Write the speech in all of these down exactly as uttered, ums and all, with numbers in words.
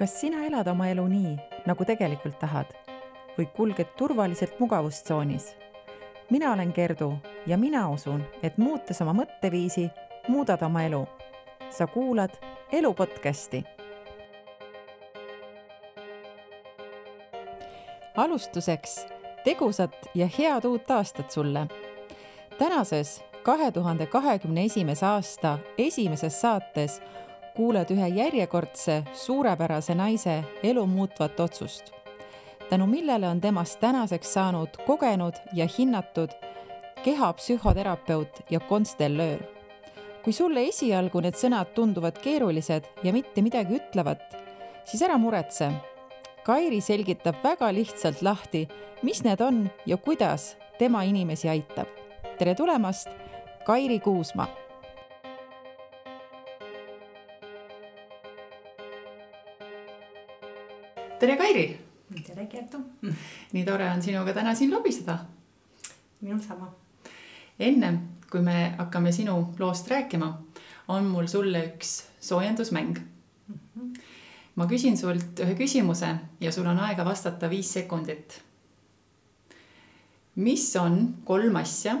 kas sina elad oma elu nii, nagu tegelikult tahad või kulged turvaliselt mugavustsoonis? Mina olen Kerdu ja mina usun, et muutes oma mõtteviisi, muudad oma elu. Sa kuulad E L U Podcasti. Alustuseks tegusat ja head uut aastat sulle. Tänases kahe tuhande kahekümne esimese aasta esimeses saates kuuled ühe järjekordse suurepärase naise elu muutvat otsust, tänu millele on temast tänaseks saanud kogenud ja hinnatud kehapsühhoterapeut ja konstellöör. Kui sulle esialgu need sõnad tunduvad keerulised ja mitte midagi ütlevad, siis ära muretse. Kairi selgitab väga lihtsalt lahti, mis need on ja kuidas tema inimesi aitab. Tere tulemast, Kairi Kuusma! Tere, Kairi! Tere, Kertu! Nii tore on sinuga täna siin lobiseda. Minul sama. Enne, kui me hakkame sinu loost rääkima, on mul sulle üks soojendusmäng. Mm-hmm. Ma küsin sult ühe küsimuse ja sul on aega vastata viis sekundit. Mis on kolm asja,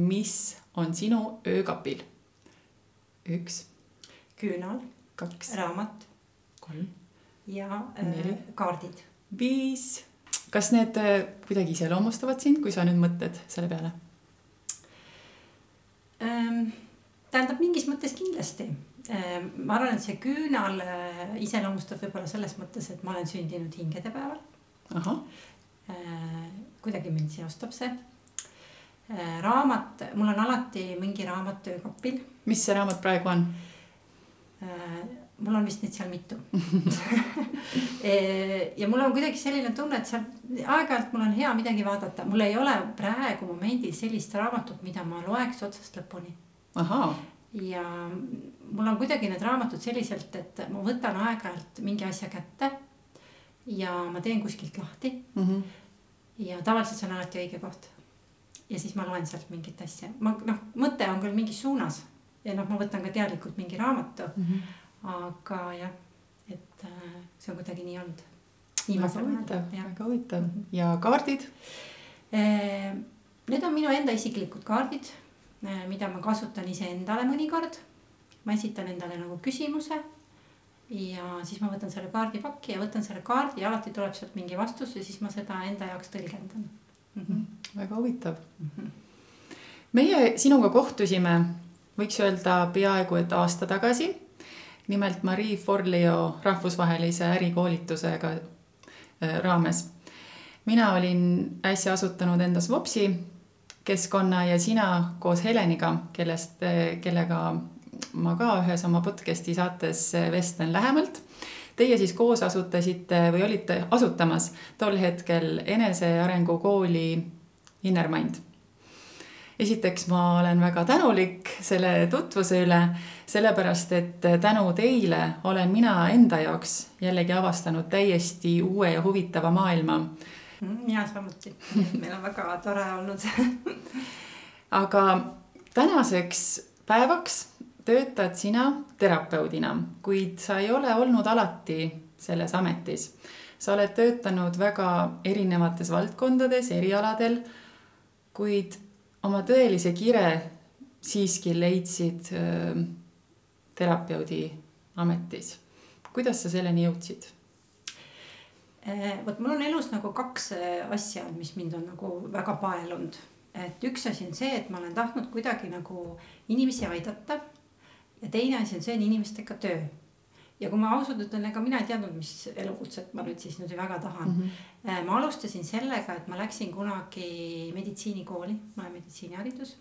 mis on sinu öökapil? üks. Küünal. kaks. Raamat. kolm. Ja äh, kaardid. viis. Kas need äh, kuidagi ise loomustavad sind, kui sa nüüd mõtled selle peale? Ähm, tähendab mingis mõttes kindlasti. Ähm, ma arvan, et see küünal äh, ise loomustab võibolla selles mõttes, et ma olen sündinud hingede päeval. Aha. Äh, kuidagi mind seostab see. Äh, raamat, mul on alati mingi raamat töökapil. Mis see raamat praegu on? Äh, Mul on vist nüüd seal mitu. Ja mul on kuidagi selline tunne, et seal aeg-ajalt mul on hea midagi vaadata. Mul ei ole praegu momendil sellist raamatut, mida ma loeks otsast lõpuni. Aha. Ja mul on kuidagi need raamatud selliselt, et ma võtan aeg-ajalt mingi asja kätte ja ma teen kuskilt lahti. Mm-hmm. Ja tavaliselt see on alati õige koht. Ja siis ma loen sealt mingit asja. Ma, noh, mõte on küll mingis suunas ja noh, ma võtan ka teadlikult mingi raamatu. Mm-hmm. Aga jah, et see on kuidagi nii olnud. Väga huvitav, väga huvitav. Ja kaardid? Need on minu enda isiklikud kaardid, mida ma kasutan ise endale mõnikord. Ma esitan endale nagu küsimuse ja siis ma võtan selle kaardipakki ja võtan selle kaardi ja alati tuleb sealt mingi vastus ja siis ma seda enda jaoks tõlgendan. Mm-hmm. Väga huvitav. Mm-hmm. Meie sinuga kohtusime, võiks öelda peaaegu et aasta tagasi. Nimelt Marie Forleo rahvusvahelise ärikoolitusega raames. Mina olin äsja asutanud endas Vopsi keskkonna ja sina koos Heleniga, kellest, kellega ma ka ühes oma podcasti saates vestlen lähemalt. Teie siis koos asutasite või olite asutamas tol hetkel enesearengu kooli Inner Mind. Esiteks ma olen väga tänulik selle tutvuse üle, sellepärast, et tänu teile olen mina enda jaoks jällegi avastanud täiesti uue ja huvitava maailma. Ja samuti, meil on väga tore olnud. Aga tänaseks päevaks töötad sina terapeudina, kuid sa ei ole olnud alati selles ametis. Sa oled töötanud väga erinevates valdkondades, erialadel, kuid oma tõelise kire siiski leidsid öö, terapeudi ametis. Kuidas sa selleni jõudsid? Eh, võt, mul on elus nagu kaks asja, mis mind on nagu väga paelunud. Et üks asi on see, et ma olen tahtnud kuidagi nagu inimesi aidata ja teine asi on see, et inimestega töö. Ja kui ma ausalt ütlen, ega mina ei teadnud, mis elukutset ma nüüd siis nüüd väga tahan. Mm-hmm. Ma alustasin sellega, et ma läksin kunagi meditsiinikooli, ma olen meditsiiniharidus,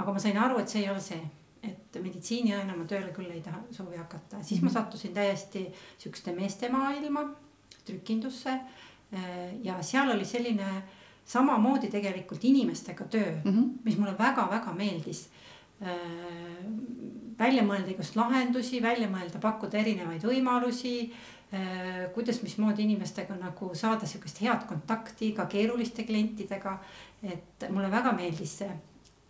aga ma sain aru, et see ei ole see, et meditsiini aina ma tööle küll ei taha, soovi hakata. Siis mm-hmm. ma sattusin täiesti sükste meeste maailma, trükindusse ja seal oli selline samamoodi tegelikult inimestega töö, mm-hmm. mis mulle väga-väga meeldis. Välja mõelda igast lahendusi, välja mõelda, pakkuda erinevaid võimalusi, kuidas mismoodi inimestega nagu saada sellist head kontakti ka keeruliste klientidega, et mulle väga meeldis see.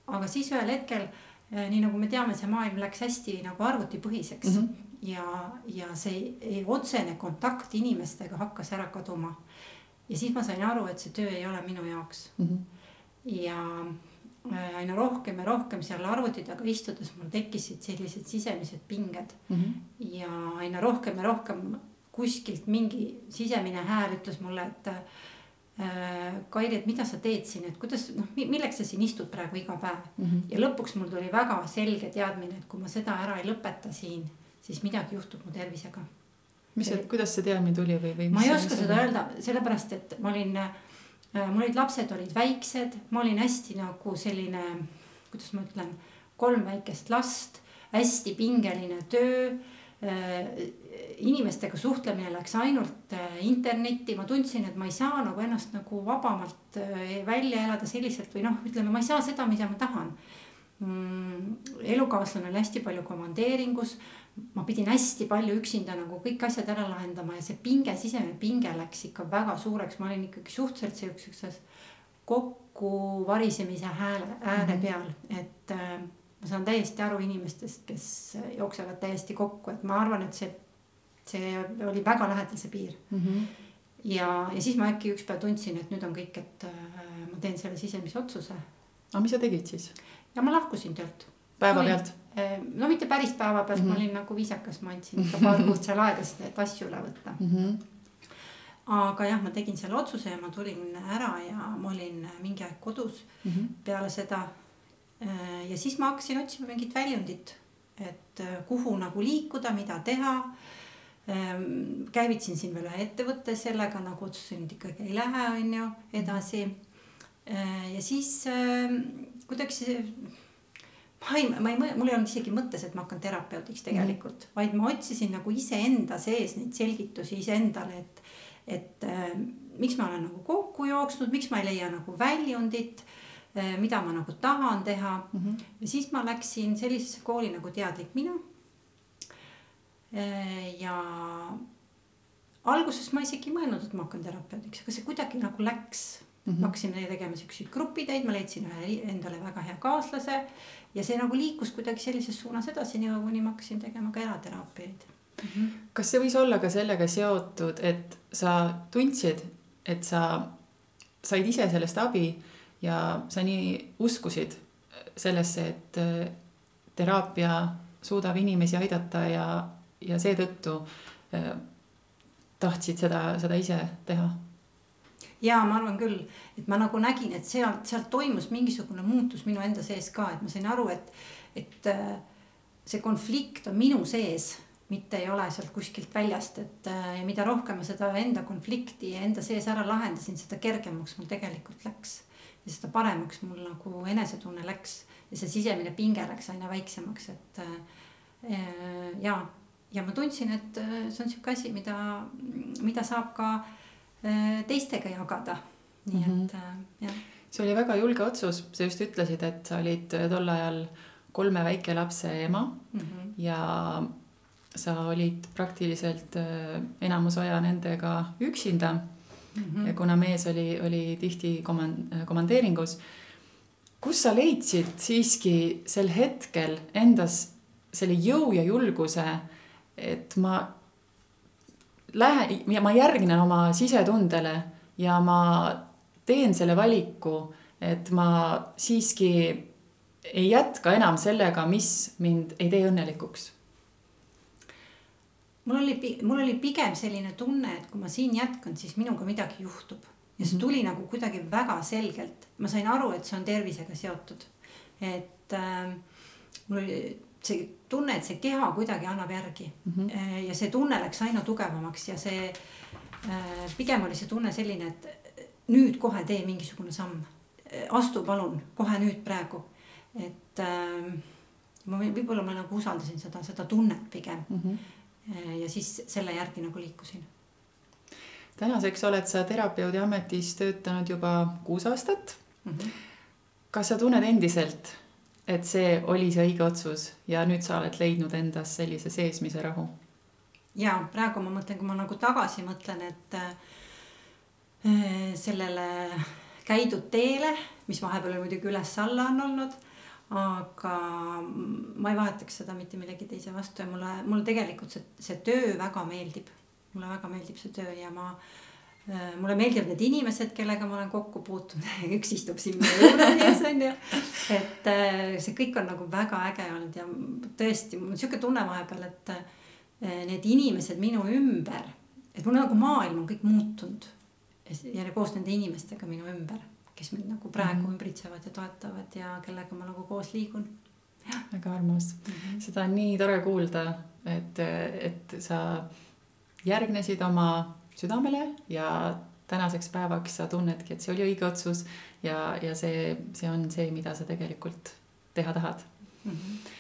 Aga siis ühel hetkel nii nagu me teame, see maailm läks hästi nagu arvutipõhiseks mm -hmm. ja, ja see otsene kontakt inimestega hakkas ära kaduma. Ja siis ma sain aru, et see töö ei ole minu jaoks. Mm -hmm. Ja aina rohkem ja rohkem seal arvutidega istudes mul tekkisid sellised sisemised pinged. Mm -hmm. Ja aina rohkem ja rohkem kuskilt mingi sisemine hääl ütles mulle, et Kairi, et mida sa teed siin, et kuidas, noh, milleks sa siin istud praegu iga päev mm -hmm. ja lõpuks mul tuli väga selge teadmine, et kui ma seda ära ei lõpeta siin, siis midagi juhtub mu tervisega. Mis, et, kuidas see teadmine tuli? Või, või ma ei oska seda on? Öelda, sellepärast, et ma olin, mul olid lapsed, olid väiksed, ma olin hästi nagu selline, kuidas ma ütlen, kolm väikest last, hästi pingeline töö, inimestega suhtlemine läks ainult internetti, ma tundsin, et ma ei saa nagu ennast nagu vabamalt välja elada selliselt või noh, ütleme, ma ei saa seda, mida ma tahan. Elukaaslane oli hästi palju komandeeringus, ma pidin hästi palju üksinda nagu kõik asjad ära lahendama ja see pinge, sisemine pinge läks ikka väga suureks, ma olin ikkagi suhteliselt see üks üksas kokku varisemise hääle, ääre peal, et ma saan täiesti aru inimestest, kes jooksevad täiesti kokku, et ma arvan, et see see oli väga lähedal see piir mm -hmm. ja, ja siis ma äkki üks päev tundsin, et nüüd on kõik, et ma teen selle sisemise otsuse. Aga mis sa tegid siis? Ja ma lahkusin töölt. Päeva pealt? No mitte päris päeva pealt, mm -hmm. ma olin nagu viisakas, ma andsin ikka paar kuud seal aegast, et asju üle võtta mm. -hmm. Aga jah, ma tegin selle otsuse ja ma tulin ära ja ma olin mingi aeg kodus mm -hmm. peale seda ja siis ma hakkasin otsima mingit väljundit, et kuhu nagu liikuda, mida teha. Käivitsin siin veel ühe ettevõtte, sellega nagu otsusin, et ikkagi ei lähe on ju edasi. Ja siis kuidagi, ma ei, ma ei, mul ei olnud isegi mõttes, et ma hakkan terapeudiks tegelikult, vaid ma otsisin nagu iseenda sees neid selgitusi iseendale, et, et miks ma olen nagu kokku jooksnud, miks ma ei leia nagu väljundit, mida ma nagu tahan teha. Mm-hmm. Ja siis ma läksin sellisesse kooli nagu Teadlik Mina. Ja alguses ma isegi mõelnud, et ma hakkan terapeudiks, aga see kuidagi nagu läks. Mm -hmm. Ma hakkasin tegema selliseid grupiteid, ma leidsin ühe endale väga hea kaaslase ja see nagu liikus kuidagi sellises suunas edasi, nii kuni ma hakkasin tegema ka erateraapiaid. Mm -hmm. Kas see võis olla ka sellega seotud, et sa tundsid, et sa said ise sellest abi ja sa nii uskusid sellesse, et teraapia suudab inimesi aidata ja, ja seetõttu eh, tahtsid seda, seda ise teha? Jaa, ma arvan küll, et ma nagu nägin, et sealt, sealt toimus mingisugune muutus minu enda sees ka, et ma sain aru, et, et see konflikt on minu sees, mitte ei ole sealt kuskilt väljast, et ja mida rohkem ma seda enda konflikti ja enda sees ära lahendasin, seda kergemaks mul tegelikult läks. Ja seda paremaks mul nagu enesetunne läks ja see sisemine pinge läks aina väiksemaks, et äh, ja, ja ma tundsin, et see on siuke asi, mida, mida saab ka äh, teistega jagada. Nii mm-hmm. et, äh, jah. See oli väga julge otsus, sa just ütlesid, et sa olid tol ajal kolme väike lapse ema mm-hmm. ja sa olid praktiliselt äh, enamus aja nendega üksinda. Ja kuna mees oli, oli tihti komandeeringus, kus sa leidsid siiski sel hetkel endas selle jõu ja julguse, et ma, lähen, ma järginen oma sisetundele ja ma teen selle valiku, et ma siiski ei jätka enam sellega, mis mind ei tee õnnelikuks? Mul oli, mul oli pigem selline tunne, et kui ma siin jätkan, siis minuga midagi juhtub. Ja see tuli nagu kuidagi väga selgelt. Ma sain aru, et see on tervisega seotud. Et äh, mul oli see tunne, et see keha kuidagi annab järgi. Mm -hmm. Ja see tunne läks aina tugevamaks ja see äh, pigem oli see tunne selline, et nüüd kohe tee mingisugune samm. Astu palun, kohe nüüd praegu. Et äh, ma võib-olla ma nagu usaldasin seda, seda tunnet pigem. Mm -hmm. Ja siis selle järgi nagu liikusin. Tänaseks oled sa terapeudi ametis töötanud juba kuus aastat. Mm-hmm. Kas sa tunned endiselt, et see oli see õige otsus ja nüüd sa oled leidnud endas sellise seesmise rahu? Jaa, praegu ma mõtlen, kui ma nagu tagasi mõtlen, et sellele käidud teele, mis vahepeal muidugi üles alla on olnud, aga ma ei vaataks seda mitte millegi teise vastu ja mulle, mulle tegelikult see, see töö väga meeldib. Mulle väga meeldib see töö ja ma, mulle meeldivad need inimesed, kellega ma olen kokku puutunud. Üks istub siin minu. Et see kõik on nagu väga äge olnud ja tõesti, mul on siuke tunne vahepeal, et need inimesed minu ümber, et mul nagu maailm on kõik muutunud ja koos nende inimestega minu ümber, kes mind nagu praegu mm-hmm. ümbritsevad ja toetavad ja kellega ma nagu koos liigun. Ja. Väga armas. Mm-hmm. Seda on nii tore kuulda, et, et sa järgnesid oma südamele ja tänaseks päevaks sa tunnedki, et see oli õige otsus ja, ja see, see on see, mida sa tegelikult teha tahad. Mm-hmm.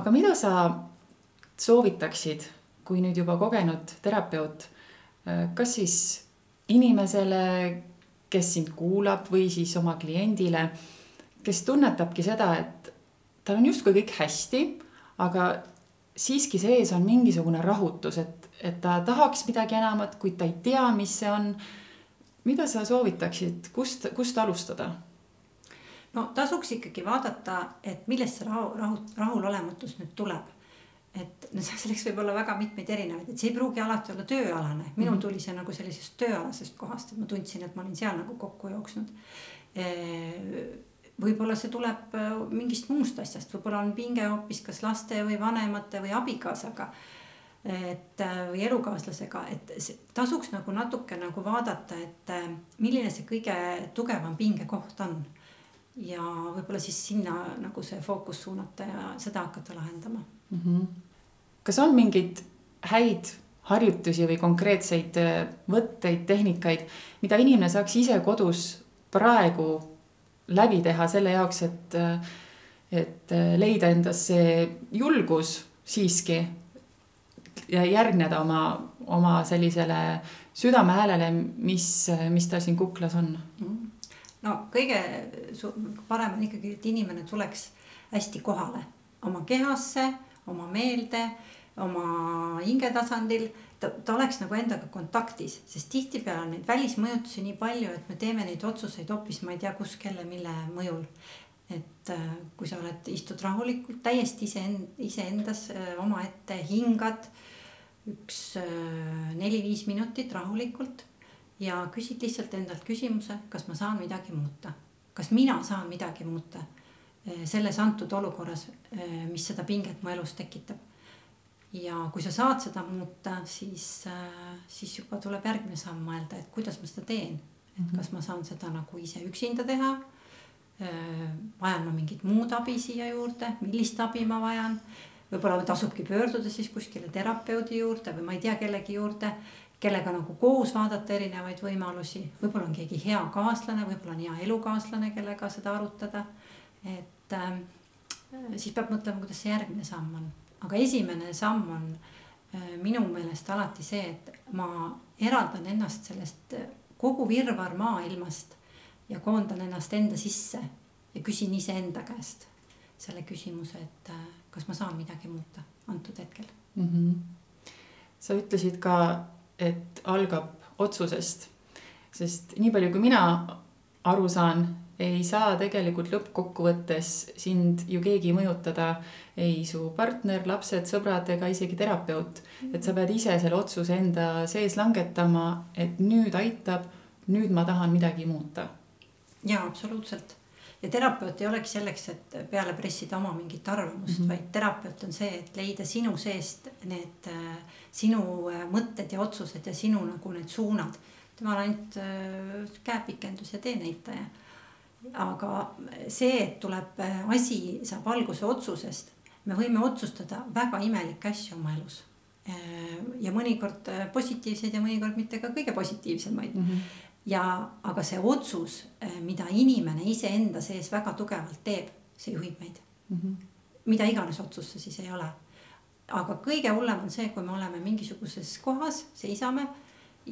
Aga mida sa soovitaksid, kui nüüd juba kogenud terapeut, kas siis inimesele, kes sind kuulab või siis oma kliendile, kes tunnetabki seda, et tal on justkui kõik hästi, aga siiski sees on mingisugune rahutus, et, et ta tahaks midagi enamat, kuid ta ei tea, mis see on. Mida sa soovitaksid, kust, kust alustada? No tasuks ikkagi vaadata, et millest see rahu, rahu, rahulolematus nüüd tuleb. Et no selleks võib olla väga mitmeid erinevaid, et see ei pruugi alati olla tööalane. Minul tuli see nagu sellisest tööalasest kohast, et ma tundsin, et ma olin seal nagu kokku jooksnud. Võib-olla see tuleb mingist muust asjast, võib-olla on pinge hoopis kas laste või vanemate või abikaasaga et, või elukaaslasega. Et tasuks nagu natuke nagu vaadata, et milline see kõige tugevam pinge koht on ja võib-olla siis sinna nagu see fookus suunata ja seda hakata lahendama. Mm-hmm. Kas on mingid häid harjutusi või konkreetseid võtteid, tehnikaid, mida inimene saaks ise kodus praegu läbi teha selle jaoks, et, et leida endas see julgus siiski ja järgneda oma, oma sellisele südamehäälele, mis, mis tal siin kuklas on? Mm-hmm. No kõige parem on ikkagi, et inimene tuleks hästi kohale oma kehasse, oma meelde, oma hingetasandil, ta, ta oleks nagu endaga kontaktis, sest tihtipeale on neid välismõjutusi nii palju, et me teeme neid otsuseid hoopis, ma ei tea kus, kelle, mille mõjul. Et kui sa oled istud rahulikult, täiesti ise, ise endas oma ette hingad, üks neli-viis minutit rahulikult ja küsid lihtsalt endalt küsimuse, kas ma saan midagi muuta, kas mina saan midagi muuta. Selles antud olukorras, mis seda pinget mu elus tekitab. Ja kui sa saad seda muuta, siis, siis juba tuleb järgmine samm mõelda, et kuidas ma seda teen. Mm-hmm. Et kas ma saan seda nagu ise üksinda teha, vajan ma mingit muud abi siia juurde, millist abi ma vajan. Võib-olla tasubki pöörduda siis kuskile terapeudi juurde või ma ei tea kellegi juurde, kellega nagu koos vaadata erinevaid võimalusi. Võib-olla on keegi hea kaaslane, võib-olla on hea elukaaslane, kellega seda arutada. Et äh, siis peab mõtlema, kuidas see järgmine samm on. Aga esimene samm on äh, minu meelest alati see, et ma eraldan ennast sellest kogu virvar maailmast ja koondan ennast enda sisse ja küsin ise enda käest selle küsimuse, et äh, kas ma saan midagi muuta antud hetkel. Mm-hmm. Sa ütlesid ka, et algab otsusest, sest nii palju kui mina aru saan, ei saa tegelikult lõppkokkuvõttes sind ju keegi mõjutada, ei su partner, lapsed, sõbrad ega isegi terapeut. Et sa pead ise selle otsuse enda sees langetama, et nüüd aitab, nüüd ma tahan midagi muuta. Jaa, absoluutselt. Ja terapeut ei oleks selleks, et peale pressida oma mingit arvamust, mm-hmm. vaid terapeut on see, et leida sinu seest need sinu mõtted ja otsused ja sinu nagu need suunad. Tema on ainult käepikendus ja teenäitaja. Aga see, et tuleb asi, saab alguse otsusest, me võime otsustada väga imelikke asju oma elus. Ja mõnikord positiivseid ja mõnikord mitte ka kõige positiivsemaid. Mm-hmm. Ja, aga see otsus, mida inimene ise enda sees väga tugevalt teeb, see juhib meid. Mm-hmm. Mida iganes otsus see siis ei ole. Aga kõige hullem on see, kui me oleme mingisuguses kohas, seisame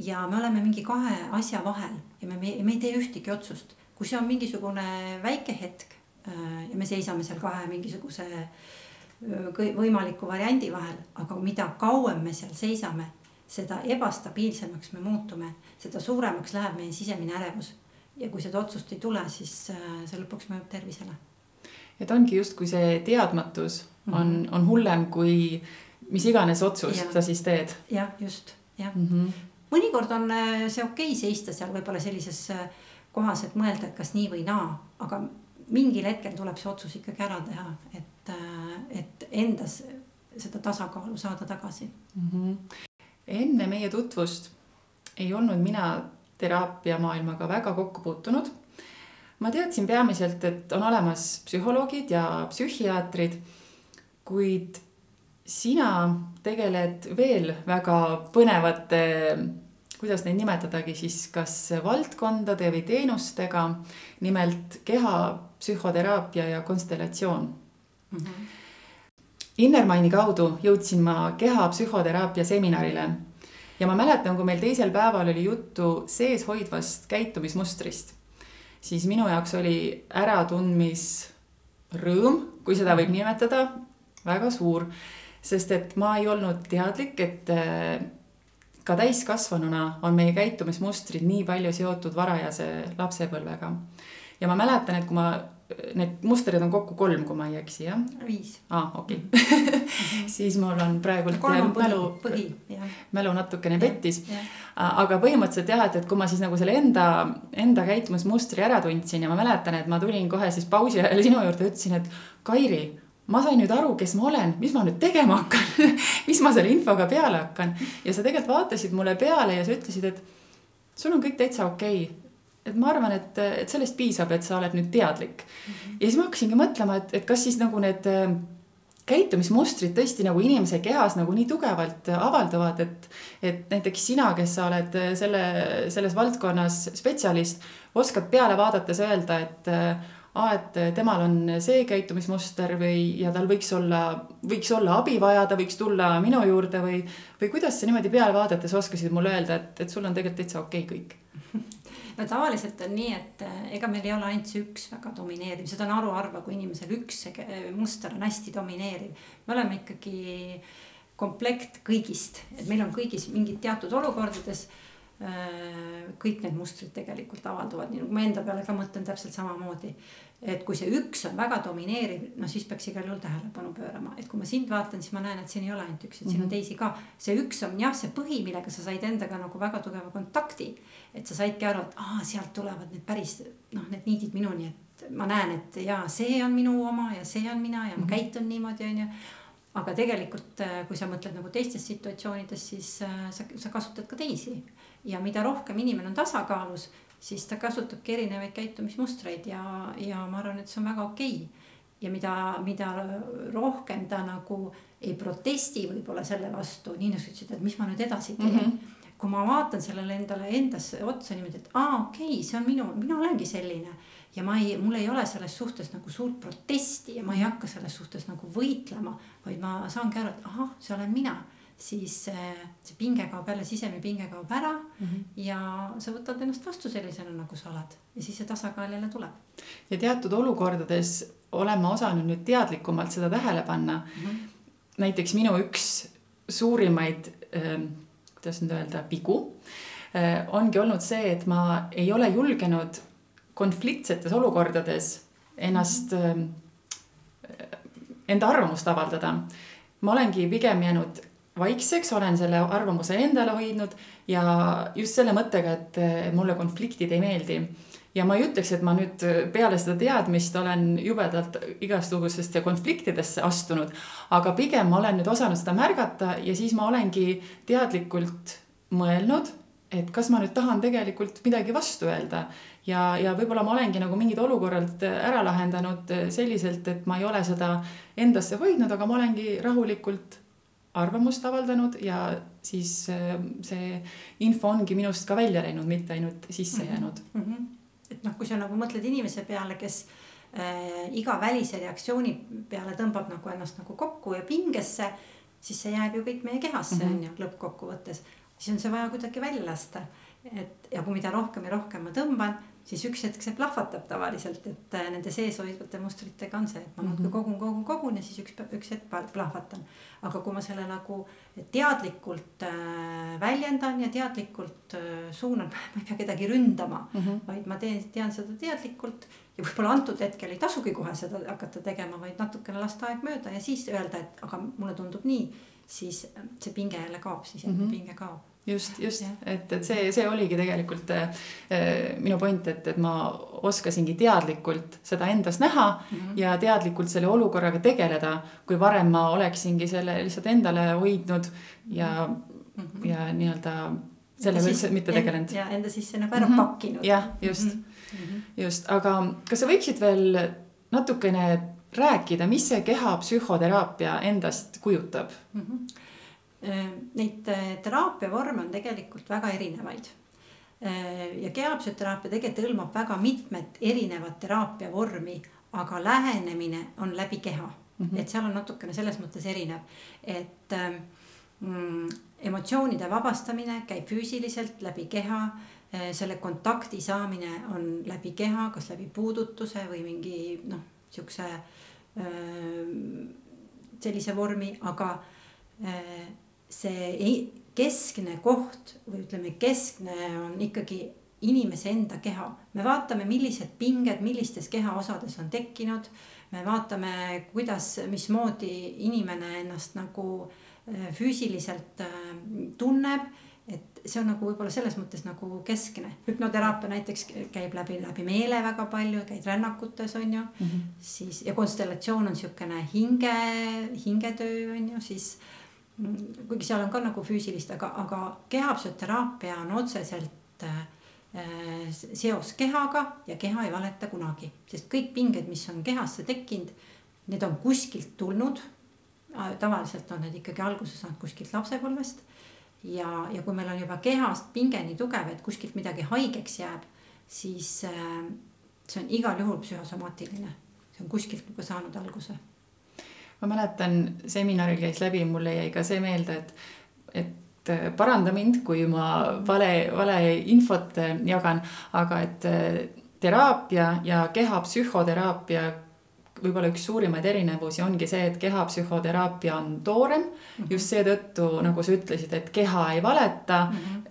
ja me oleme mingi kahe asja vahel ja me, me, me ei tee ühtegi otsust. Kui see on mingisugune väike hetk ja me seisame seal kahe mingisuguse võimaliku variandi vahel, aga mida kauem me seal seisame, seda ebastabiilsemaks me muutume, seda suuremaks läheb meie sisemine ärevus. Ja kui seda otsust ei tule, siis see lõpuks mõjub tervisele. et ongi justkui see teadmatus mm-hmm. on, on hullem kui mis iganes otsus ja. Sa siis teed. Jah, just. Ja. Mm-hmm. Mõnikord on see okei seista seal võibolla sellises kohas, et mõelda, et kas nii või naa, aga mingil hetkel tuleb see otsus ikkagi ära teha, et, et endas seda tasakaalu saada tagasi. Mm-hmm. Enne meie tutvust ei olnud mina teraapia maailmaga väga kokku puutunud. Ma teadsin peamiselt, et on olemas psühholoogid ja psühhiaatrid, kuid sina tegeled veel väga põnevate, kuidas neid nimetadagi, siis kas valdkondade või teenustega, nimelt keha, psühhoteraapia ja konstellatsioon. Mm-hmm. Inner Mindi kaudu jõudsin ma keha psühhoteraapia seminarile ja ma mäletan, kui meil teisel päeval oli juttu seeshoidvast käitumismustrist, siis minu jaoks oli äratundmisrõõm, kui seda võib nimetada, väga suur, sest et ma ei olnud teadlik, et ka täiskasvanuna on meie käitumismustrid nii palju seotud varajase lapsepõlvega. Ja ma mäletan, et kui ma, need mustrid on kokku kolm, kui ma ei eksi, jah? Viis. Ah, okei. Okay. Siis mul on praegu kolm mälu, põhi, mälu natukene pettis. Aga põhimõtteliselt jah, et kui ma siis nagu selle enda, enda käitumismustri ära tundsin ja ma mäletan, et ma tulin kohe siis pausi ajal sinu juurde ütlesin, et Kairi, ma sain nüüd aru, kes ma olen, mis ma nüüd tegema hakkan, mis ma selle infoga peale hakkan. Ja sa tegelikult vaatasid mulle peale ja sa ütlesid, et sul on kõik täitsa okei. Okay. Et ma arvan, et, et sellest piisab, et sa oled nüüd teadlik. Mm-hmm. Ja siis ma hakkasingi mõtlema, et, et kas siis nagu need käitumismustrid tõesti nagu inimese kehas nagu nii tugevalt avaldavad, et, et näiteks sina, kes sa oled selle, selles valdkonnas spetsialist, oskad peale vaadates öelda, et, et temal on see käitumismuster või ja tal võiks olla, võiks olla abi vajada, võiks tulla minu juurde või, või kuidas sa niimoodi peale vaadates oskasid mulle öelda, et, et sul on tegelikult täitsa okei okay kõik. No tavaliselt on nii, et ega meil ei ole ainult see üks väga domineeriv. Seda on aru arva, kui inimesel üks muster on hästi domineeriv. Me oleme ikkagi komplekt kõigist. Et meil on kõigis mingid teatud olukordades. Kõik need mustrid tegelikult avalduvad. Nii nagu ma enda peale ka mõtlen täpselt samamoodi. Et kui see üks on väga domineeriv, no siis peaks igal juhul tähelepanu pöörama. Et kui ma sind vaatan, siis ma näen, et siin ei ole ainult üks, et siin on teisi ka. See üks on jah, see põhi, millega sa said endaga nagu väga tugeva kontakti. Et sa saidki aru, et aah, sealt tulevad need päris, noh, need niidid minuni, et ma näen, et jaa, see on minu oma ja see on mina ja ma käitun niimoodi. Ja, aga tegelikult, kui sa mõtled nagu teistes situatsioonides, siis sa, sa kasutad ka teisi. Ja mida rohkem inimene on tasakaalus, siis ta kasutabki erinevaid käitumismustreid ja, ja ma arvan, et see on väga okei. Okay. Ja mida, mida rohkem ta nagu ei protesti võibolla selle vastu, nii nagu ütlesid, et mis ma nüüd edasi teen. Mm-hmm. Kui ma vaatan sellele endale endas otsa niimoodi, et aa, okei, okay, see on minu, mina olengi selline. Ja ma ei, mul ei ole selles suhtes nagu suurt protesti ja ma ei hakka selles suhtes nagu võitlema, vaid ma saangi aru, et aha, see olen mina. Siis see pinge kaob jälle, sisemine pinge kaob ära mm-hmm. ja sa võtad ennast vastu sellisena nagu sa oled ja siis see tasakaal jälle tuleb. Ja teatud olukordades olen ma osanud nüüd teadlikumalt seda tähele panna. Mm-hmm. Näiteks minu üks suurimaid, äh, kuidas nüüd öelda, pigu äh, ongi olnud see, et ma ei ole julgenud konfliktsetes olukordades ennast äh, enda arvamust avaldada. Ma olengi pigem jäänud vaikseks, olen selle arvamuse endale hoidnud ja just selle mõttega, et mulle konfliktid ei meeldi. Ja ma ei ütleks, et ma nüüd peale seda teadmist olen jubedalt igasugusest konfliktidesse astunud, aga pigem ma olen nüüd osanud seda märgata ja siis ma olengi teadlikult mõelnud, et kas ma nüüd tahan tegelikult midagi vastu öelda. Ja, ja võib-olla ma olengi nagu mingid olukorralt ära lahendanud selliselt, et ma ei ole seda endasse hoidnud, aga ma olengi rahulikult arvamust avaldanud ja siis see info ongi minust ka välja läinud, mitte ainult sisse jäänud. Mm-hmm. Et noh, kui sa nagu mõtled inimese peale, kes äh, iga välise reaktsiooni peale tõmbab nagu ennast nagu kokku ja pingesse, siis see jääb ju kõik meie kehasse mm-hmm. ja lõppkokkuvõttes. Siis on see vaja kuidagi välja lasta. Et, ja kui mida rohkem ja rohkem ma tõmban, siis üks hetk see plahvatab tavaliselt, et nende seeshoidvate mustritega on see, et ma muudkui kogun, kogun, kogun ja siis üks, üks hetk plahvatan. Aga kui ma selle nagu teadlikult väljendan ja teadlikult suunan, ma ei pea kedagi ründama, mm-hmm. vaid ma teen, tean seda teadlikult ja võib-olla antud hetkel ei tasugi kohe seda hakata tegema, vaid natukene lasta aeg mööda ja siis öelda, et aga mulle tundub nii, siis see pinge jälle kaob, siis jälle mm-hmm. pinge kaob. Just, just, et, et see, see oligi tegelikult äh, minu point, et, et ma oskasingi teadlikult seda endas näha mm-hmm. ja teadlikult selle olukorraga tegeleda, kui varem ma oleksingi selle lihtsalt endale hoidnud ja, mm-hmm. ja nii-öelda selle võiks mitte tegelenud. Ja enda sisse nagu ära mm-hmm. pakkinud. Jah, just, mm-hmm. just, aga kas sa võiksid veel natukene rääkida, mis see keha psühhoteraapia endast kujutab? Mm-hmm. Neid teraapiavorme on tegelikult väga erinevaid ja keapsüteraapia tegelikult hõlmab väga mitmed erinevad teraapiavormi, aga lähenemine on läbi keha, mm-hmm. et seal on natukene selles mõttes erinev, et mm, emotsioonide vabastamine käib füüsiliselt läbi keha, selle kontakti saamine on läbi keha, kas läbi puudutuse või mingi noh, siukse, sellise vormi, aga see keskne koht või ütleme, keskne on ikkagi inimese enda keha. Me vaatame, millised pinged, millistes kehaosades on tekkinud. Me vaatame, kuidas, mismoodi inimene ennast nagu füüsiliselt tunneb. Et see on nagu võibolla selles mõttes nagu keskne. Hüpnoteraapia näiteks käib läbi, läbi meele väga palju, käid rännakutes on ju, mm-hmm. siis, ja konstellatsioon on siukene hinge, hingetöö on ju, siis kuigi seal on ka nagu füüsilist, aga, aga kehapsüteraapia on otseselt äh, seos kehaga ja keha ei valeta kunagi, sest kõik pinged, mis on kehasse tekkinud, need on kuskilt tulnud, tavaliselt on need ikkagi alguses saanud kuskilt lapsepõlvest. Ja, ja kui meil on juba kehast pinge nii tugev, et kuskilt midagi haigeks jääb, siis see on igal juhul psühhosomaatiline. See on kuskilt juba saanud alguse. Ma mäletan, seminaril käis läbi, mulle jäi ka see meelde, et, et paranda mind, kui ma vale, vale infot jagan, aga et teraapia ja keha psühhoteraapia võib-olla üks suurimaid erinevusi ongi see, et keha psühhoteraapia on toorem. Just see tõttu, nagu sa ütlesid, et keha ei valeta, mm-hmm.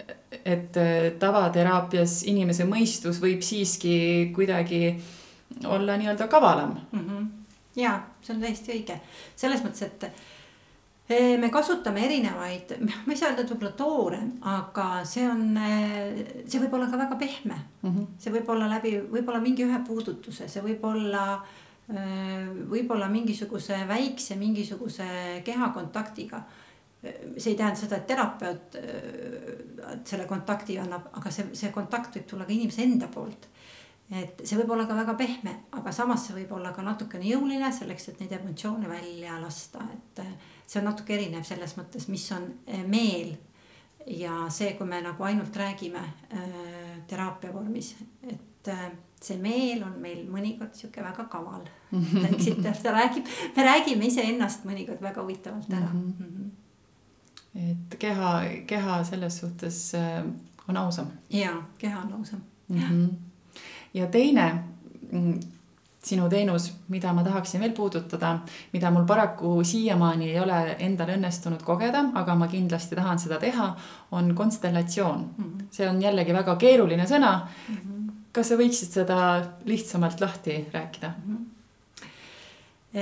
et tavateraapias inimese mõistus võib siiski kuidagi olla nii-öelda kavalam. Mm-hmm. Ja, see on täiesti õige. Selles mõttes, et me kasutame erinevaid, ma ei saa öelda, et võib-olla toorem, aga see on, see võib olla ka väga pehme. Mm-hmm. See võib olla läbi, võib-olla mingi ühe puudutuse, see võib olla võib-olla mingisuguse väikse, mingisuguse kehakontaktiga. See ei tähenda seda, et terapeut selle kontakti annab, aga see, see kontakt võib tulla ka inimese enda poolt. Et see võib olla ka väga pehme, aga samas see võib olla ka natukene jõuline selleks, et neid emotsioone välja lasta. Et see on natuke erinev selles mõttes, mis on meel ja see, kui me nagu ainult räägime teraapia vormis, et see meel on meil mõnikord siuke väga kaval. räägib, me räägime ise ennast mõnikord väga huvitavalt ära. Mm-hmm. Et keha, keha selles suhtes on ausam. Jaa, keha on ausam. Mm-hmm. Ja teine sinu teenus, mida ma tahaksin veel puudutada, mida mul paraku siiamaani ei ole endal õnnestunud kogeda, aga ma kindlasti tahan seda teha, on konstellatsioon. Mm-hmm. See on jällegi väga keeruline sõna, mm-hmm. Kas sa võiksid seda lihtsamalt lahti rääkida? Mm-hmm.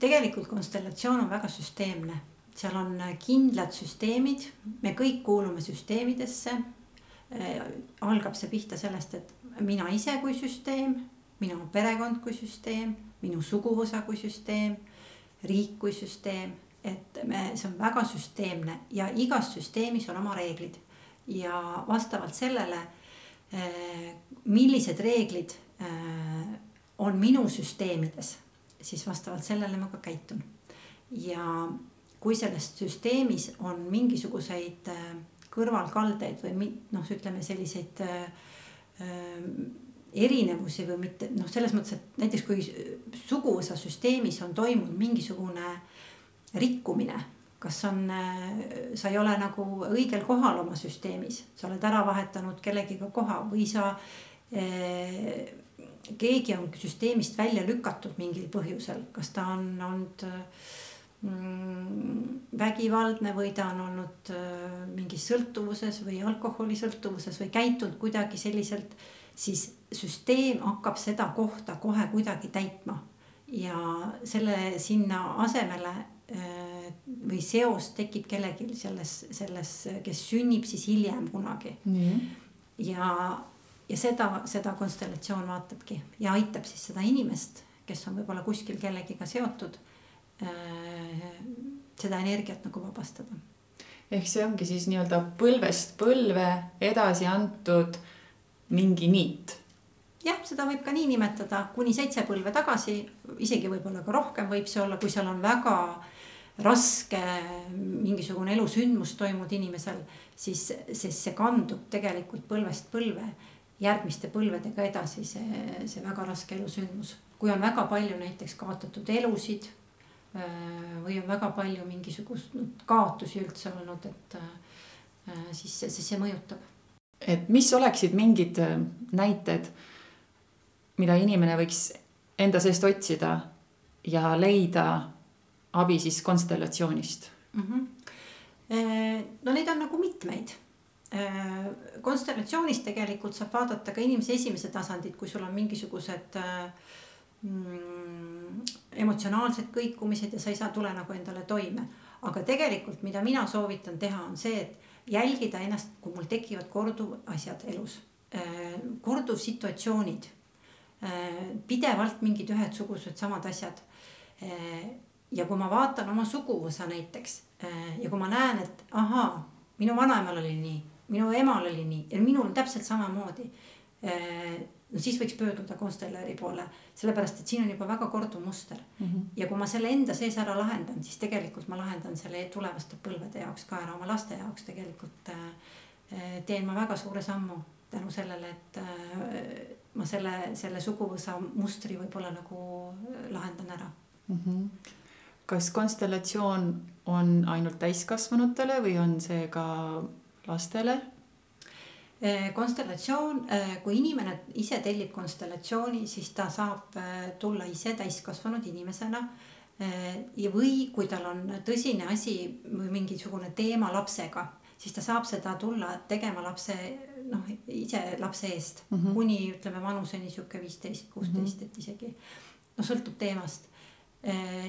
Tegelikult konstellatsioon on väga süsteemne. Seal on kindlad süsteemid. Me kõik kuulume süsteemidesse. Algab see pihta sellest, et mina ise kui süsteem, minu perekond kui süsteem, minu suguvõsa kui süsteem, riik kui süsteem. Et me, see on väga süsteemne ja igas süsteemis on oma reeglid. Ja vastavalt sellele, millised reeglid on minu süsteemides, siis vastavalt sellele ma ka käitun. Ja kui selles süsteemis on mingisuguseid kõrvalkaldeid või noh, ütleme selliseid erinevusi või mitte, noh, selles mõttes, et näiteks kui suguvõsa süsteemis on toimunud mingisugune rikkumine, kas on, sa ei ole nagu õigel kohal oma süsteemis, sa oled ära vahetanud kellegiga koha või sa keegi on süsteemist välja lükatud mingil põhjusel, kas ta on olnud vägivaldne või ta on olnud mingis sõltuvuses või alkoholisõltuvuses või käitunud kuidagi selliselt, siis süsteem hakkab seda kohta kohe kuidagi täitma ja selle sinna asemele või seos tekib kellegil selles, selles kes sünnib siis hiljem kunagi. Mm. Ja, ja seda, seda konstellatsioon vaatabki ja aitab siis seda inimest, kes on võibolla kuskil kellegiga seotud, seda energiat nagu vabastada. Ehk see ongi siis nii-öelda põlvest põlve edasi antud mingi niit. Jah, seda võib ka nii nimetada, kuni seitse põlve tagasi, isegi võibolla ka rohkem võib see olla, kui seal on väga raske mingisugune elusündmus toimud inimesel, siis, siis see kandub tegelikult põlvest põlve, järgmiste põlvedega edasi see, see väga raske elusündmus. Kui on väga palju näiteks kaotatud elusid, või on väga palju mingisugust kaotusi üldse olnud, et siis see, see mõjutab. Et mis oleksid mingid näited, mida inimene võiks enda seest otsida ja leida abi siis konstellatsioonist? Mm-hmm. No neid on nagu mitmeid. Konstellatsioonist tegelikult saab vaadata ka inimese esimese tasandid, kui sul on mingisugused emotsionaalsed kõikumised ja sa ei saa tule nagu endale toime. Aga tegelikult, mida mina soovitan teha, on see, et jälgida ennast, kui mul tekivad korduv asjad elus. Korduv situatsioonid, pidevalt mingid ühed sugused samad asjad. Ja kui ma vaatan oma suguvõsa näiteks ja kui ma näen, et aha, minu vanaemal oli nii, minu emal oli nii ja minul täpselt samamoodi, no siis võiks pöörduda konstelleeri poole, sellepärast, et siin on juba väga kordu muster. Mm-hmm. Ja kui ma selle enda sees ära lahendan, siis tegelikult ma lahendan selle tulevaste põlvede jaoks ka ära, oma laste jaoks tegelikult äh, teen ma väga suure sammu tänu sellele, et äh, ma selle, selle suguvõsa mustri võibolla nagu lahendan ära. Mm-hmm. Kas konstellatsioon on ainult täiskasvanutele või on see ka lastele? Konstellatsioon, kui inimene ise tellib konstellatsiooni, siis ta saab tulla ise täiskasvanud inimesena või kui tal on tõsine asi või mingisugune teema lapsega, siis ta saab seda tulla tegema lapse, noh, ise lapse eest, mm-hmm. kuni ütleme vanuseni niisugune viisteist kuusteist, mm-hmm. et isegi no, sõltub teemast.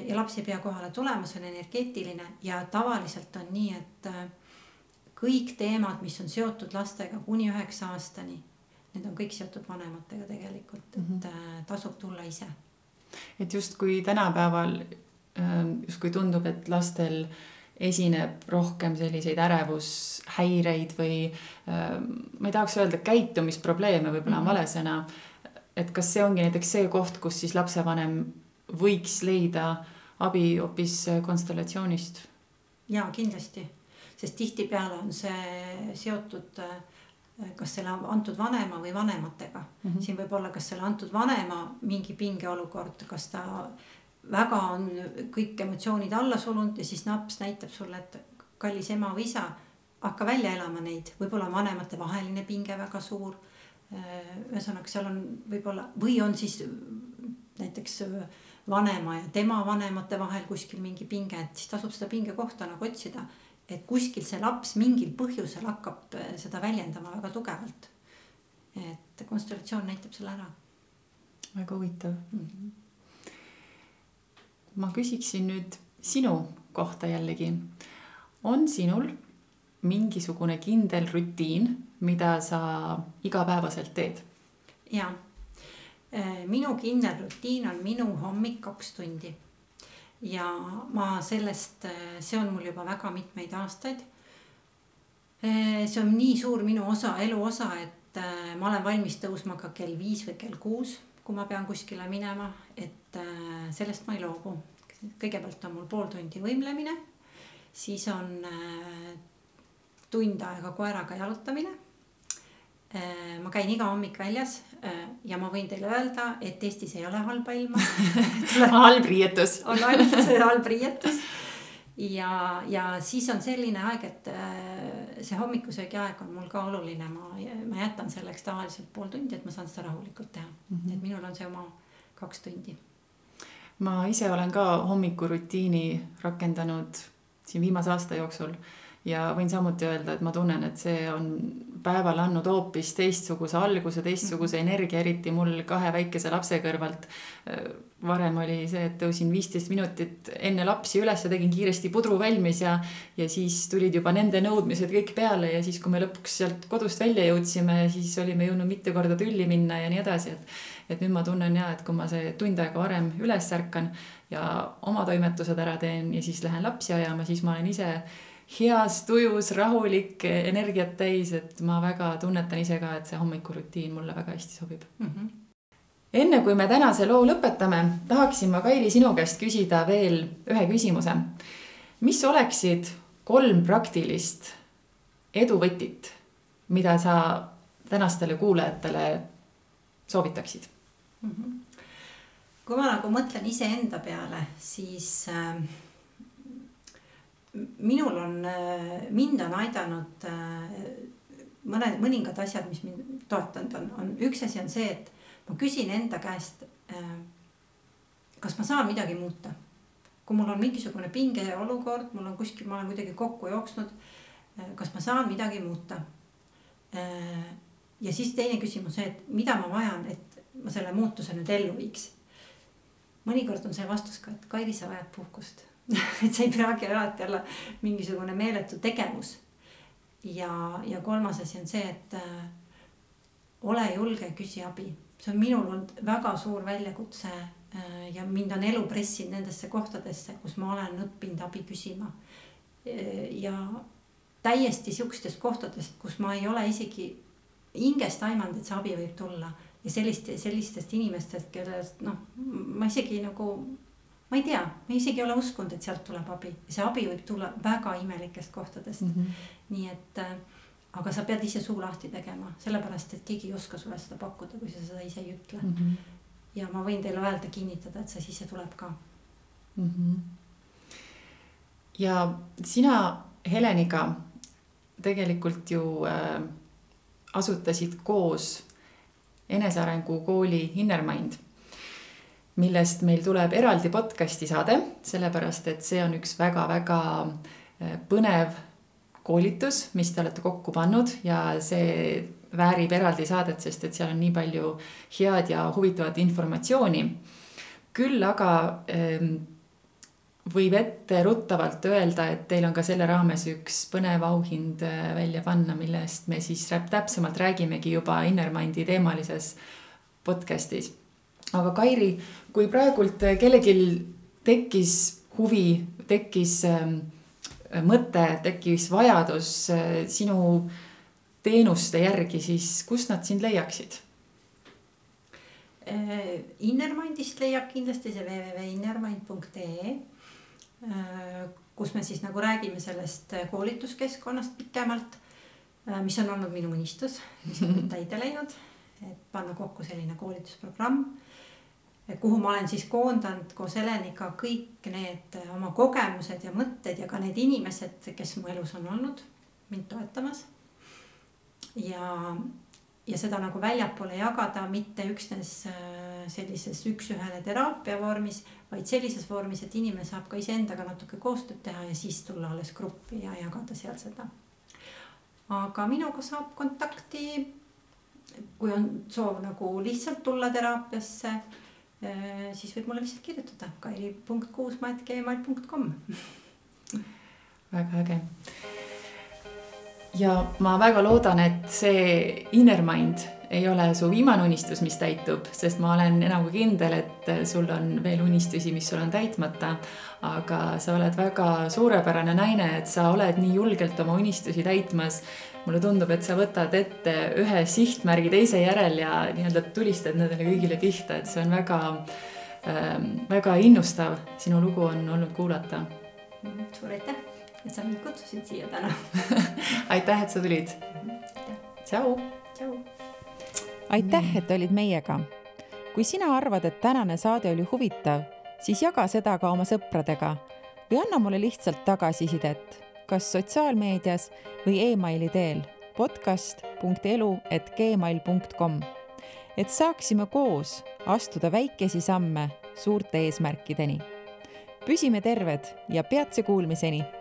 Ja laps ei pea kohale tulema, see on energeetiline ja tavaliselt on nii, et kõik teemad, mis on seotud lastega kuni üheksa aastani, need on kõik seotud vanematega tegelikult, et tasub tulla ise. Et just kui tänapäeval, just kui tundub, et lastel esineb rohkem selliseid ärevushäireid või ma ei tahaks öelda käitumisprobleeme, võib-olla on vale sõna, et kas see ongi näiteks see koht, kus siis lapsevanem võiks leida abi hoopis konstellatsioonist? Jaa, kindlasti. Sest tihti peale on see seotud kas selle antud vanema või vanematega. Mm-hmm. Siin võib olla kas selle antud vanema mingi pinge olukord, kas ta väga on kõik emotsioonid alla sulunud ja siis naps näitab sulle, et kallis ema või isa, hakka välja elama neid. Võibolla vanemate vaheline pinge väga suur. Ühesõnaks seal on võibolla, või on siis näiteks vanema ja tema vanemate vahel kuskil mingi pinge, et siis tasub seda pinge kohta nagu otsida. Et kuskil see laps mingil põhjusel hakkab seda väljendama väga tugevalt. Et konstellatsioon näitab selle ära. Väga huvitav. Mm-hmm. Ma küsiksin nüüd sinu kohta jällegi. On sinul mingisugune kindel rutiin, mida sa igapäevaselt teed? Jaa. Minu kindel rutiin on minu hommik kaks tundi. Ja ma sellest, see on mul juba väga mitmeid aastaid. See on nii suur minu osa, elu osa, et ma olen valmis tõusma ka kell viis või kell kuus, kui ma pean kuskile minema, et sellest ma ei loobu. Kõigepealt on mul pool tundi võimlemine, siis on tund aega koeraga jalutamine. Ma käin iga hommik väljas ja ma võin teile öelda, et Eestis ei ole halba ilma. Halb riietus. On halb riietus. ja, ja siis on selline aeg, et see hommikusöögi aeg on mul ka oluline, ma, ma jätan selleks tavaliselt pool tundi, et ma saan seda rahulikult teha, mm-hmm. et minul on see oma kaks tundi. Ma ise olen ka hommikurutiini rakendanud siin viimase aasta jooksul ja võin samuti öelda, et ma tunnen, et see on päeval annud hoopis teistsuguse alguse, teistsuguse energia, eriti mul kahe väikese lapse kõrvalt. Varem oli see, et tõusin viisteist minutit enne lapsi üles ja tegin kiiresti pudru välmis ja, ja siis tulid juba nende nõudmised kõik peale ja siis, kui me lõpuks sealt kodust välja jõudsime, siis olime jõudnud mitte korda tülli minna ja nii edasi, et et nüüd ma tunnen ja, et kui ma see tund aega varem üles ärkan ja oma toimetused ära teen ja siis lähen lapsi ajama, siis ma olen ise heas tujus, rahulik, energiat täis, et ma väga tunnetan ise ka, et see hommikurutiin mulle väga hästi sobib. Mm-hmm. Enne kui me tänase loo lõpetame, tahaksin ma, Kairi, sinu käest küsida veel ühe küsimuse. Mis oleksid kolm praktilist eduvõtit, mida sa tänastele kuulajatele soovitaksid? Mm-hmm. Kui ma nagu mõtlen ise enda peale, siis äh, minul on, äh, mind on aidanud äh, mõned, mõningad asjad, mis mind toetanud on. on. Üks asi on see, et ma küsin enda käest, äh, kas ma saan midagi muuta. Kui mul on mingisugune pinge olukord, mul on kuskil, ma olen kuidagi kokku jooksnud, äh, kas ma saan midagi muuta. Äh, ja siis teine küsimus, et mida ma vajan, et ma selle muutuse nüüd ellu viiks. Mõnikord on see vastus ka, et Kairi, sa vajad puhkust. et see ei peagi alati olla mingisugune meeletu tegevus. Ja, ja kolmas asi on see, et äh, ole julge, küsi abi. See on minul olnud väga suur väljakutse äh, ja mind on elu pressinud nendesse kohtadesse, kus ma olen õppinud abi küsima. Äh, ja täiesti siukstest kohtadest, kus ma ei ole isegi hingest aimanud, et see abi võib tulla. Ja sellist, sellistest inimestest, kellest, noh, ma isegi nagu, ma ei tea, ma isegi ei ole uskunud, et sealt tuleb abi. See abi võib tulla väga imelikest kohtadest. Mm-hmm. Nii et, aga sa pead ise suu lahti tegema, sellepärast, et keegi ei oska sulle seda pakkuda, kui sa seda ise ei ütle. Mm-hmm. Ja ma võin teile öelda kinnitada, et see sisse tuleb ka. Mm-hmm. Ja sina Heleniga tegelikult ju äh, asutasid koos enesearengu kooli Inner Mind, millest meil tuleb eraldi podcasti saade, sellepärast, et see on üks väga-väga põnev koolitus, mis te olete kokku pannud ja see väärib eraldi saadet, sest et seal on nii palju head ja huvitavat informatsiooni. Küll aga võib ette ruttavalt öelda, et teil on ka selle raames üks põnev auhind välja panna, millest me siis täpsemalt räägimegi juba Inner Mindi teemalises podcastis. Aga Kairi, kui praegult kellegil tekkis huvi, tekkis mõte, tekkis vajadus sinu teenuste järgi, siis kus nad sind leiaksid? Inner Mindist leiab kindlasti see double-u double-u double-u dot innermind dot ee, kus me siis nagu räägime sellest koolituskeskkonnast pikemalt, mis on olnud minu unistus, mis on täide läinud, et panna kokku selline koolitusprogramm, kuhu ma olen siis koondanud koos Heleniga kõik need oma kogemused ja mõtted ja ka need inimesed, kes mu elus on olnud mind toetamas ja, ja seda nagu väljapoole jagada mitte üksnes sellises üks-ühele teraapia vormis, vaid sellises vormis, et inimene saab ka ise endaga natuke koostööd teha ja siis tulla alles gruppi ja jagada seal seda. Aga minuga saab kontakti, kui on soov nagu lihtsalt tulla teraapiasse, siis võib mulle lihtsalt kirjutada kairi dot kuusma at gmail dot com. Väga äge. Ja ma väga loodan, et see Inner Mind ei ole su viimane unistus, mis täitub, sest ma olen enam kui kindel, et sul on veel unistusi, mis sul on täitmata, aga sa oled väga suurepärane naine, et sa oled nii julgelt oma unistusi täitmas. Mulle tundub, et sa võtad ette ühe sihtmärgi teise järel ja nii-öelda tulistad nendele kõigile pihta, et see on väga, väga innustav. Sinu lugu on olnud kuulata. Suur aitäh! Et sa mind kutsusid siia täna. Aitäh, et sa tulid. Tšau. Tšau. Aitäh, et olid meiega. Kui sina arvad, et tänane saade oli huvitav, siis jaga seda ka oma sõpradega või anna mulle lihtsalt tagasisidet, kas sotsiaalmeedias või e-maili teel podcast punkt elu at gmail punkt com, et saaksime koos astuda väikesi samme suurte eesmärkideni. Püsime terved ja peatse kuulmiseni!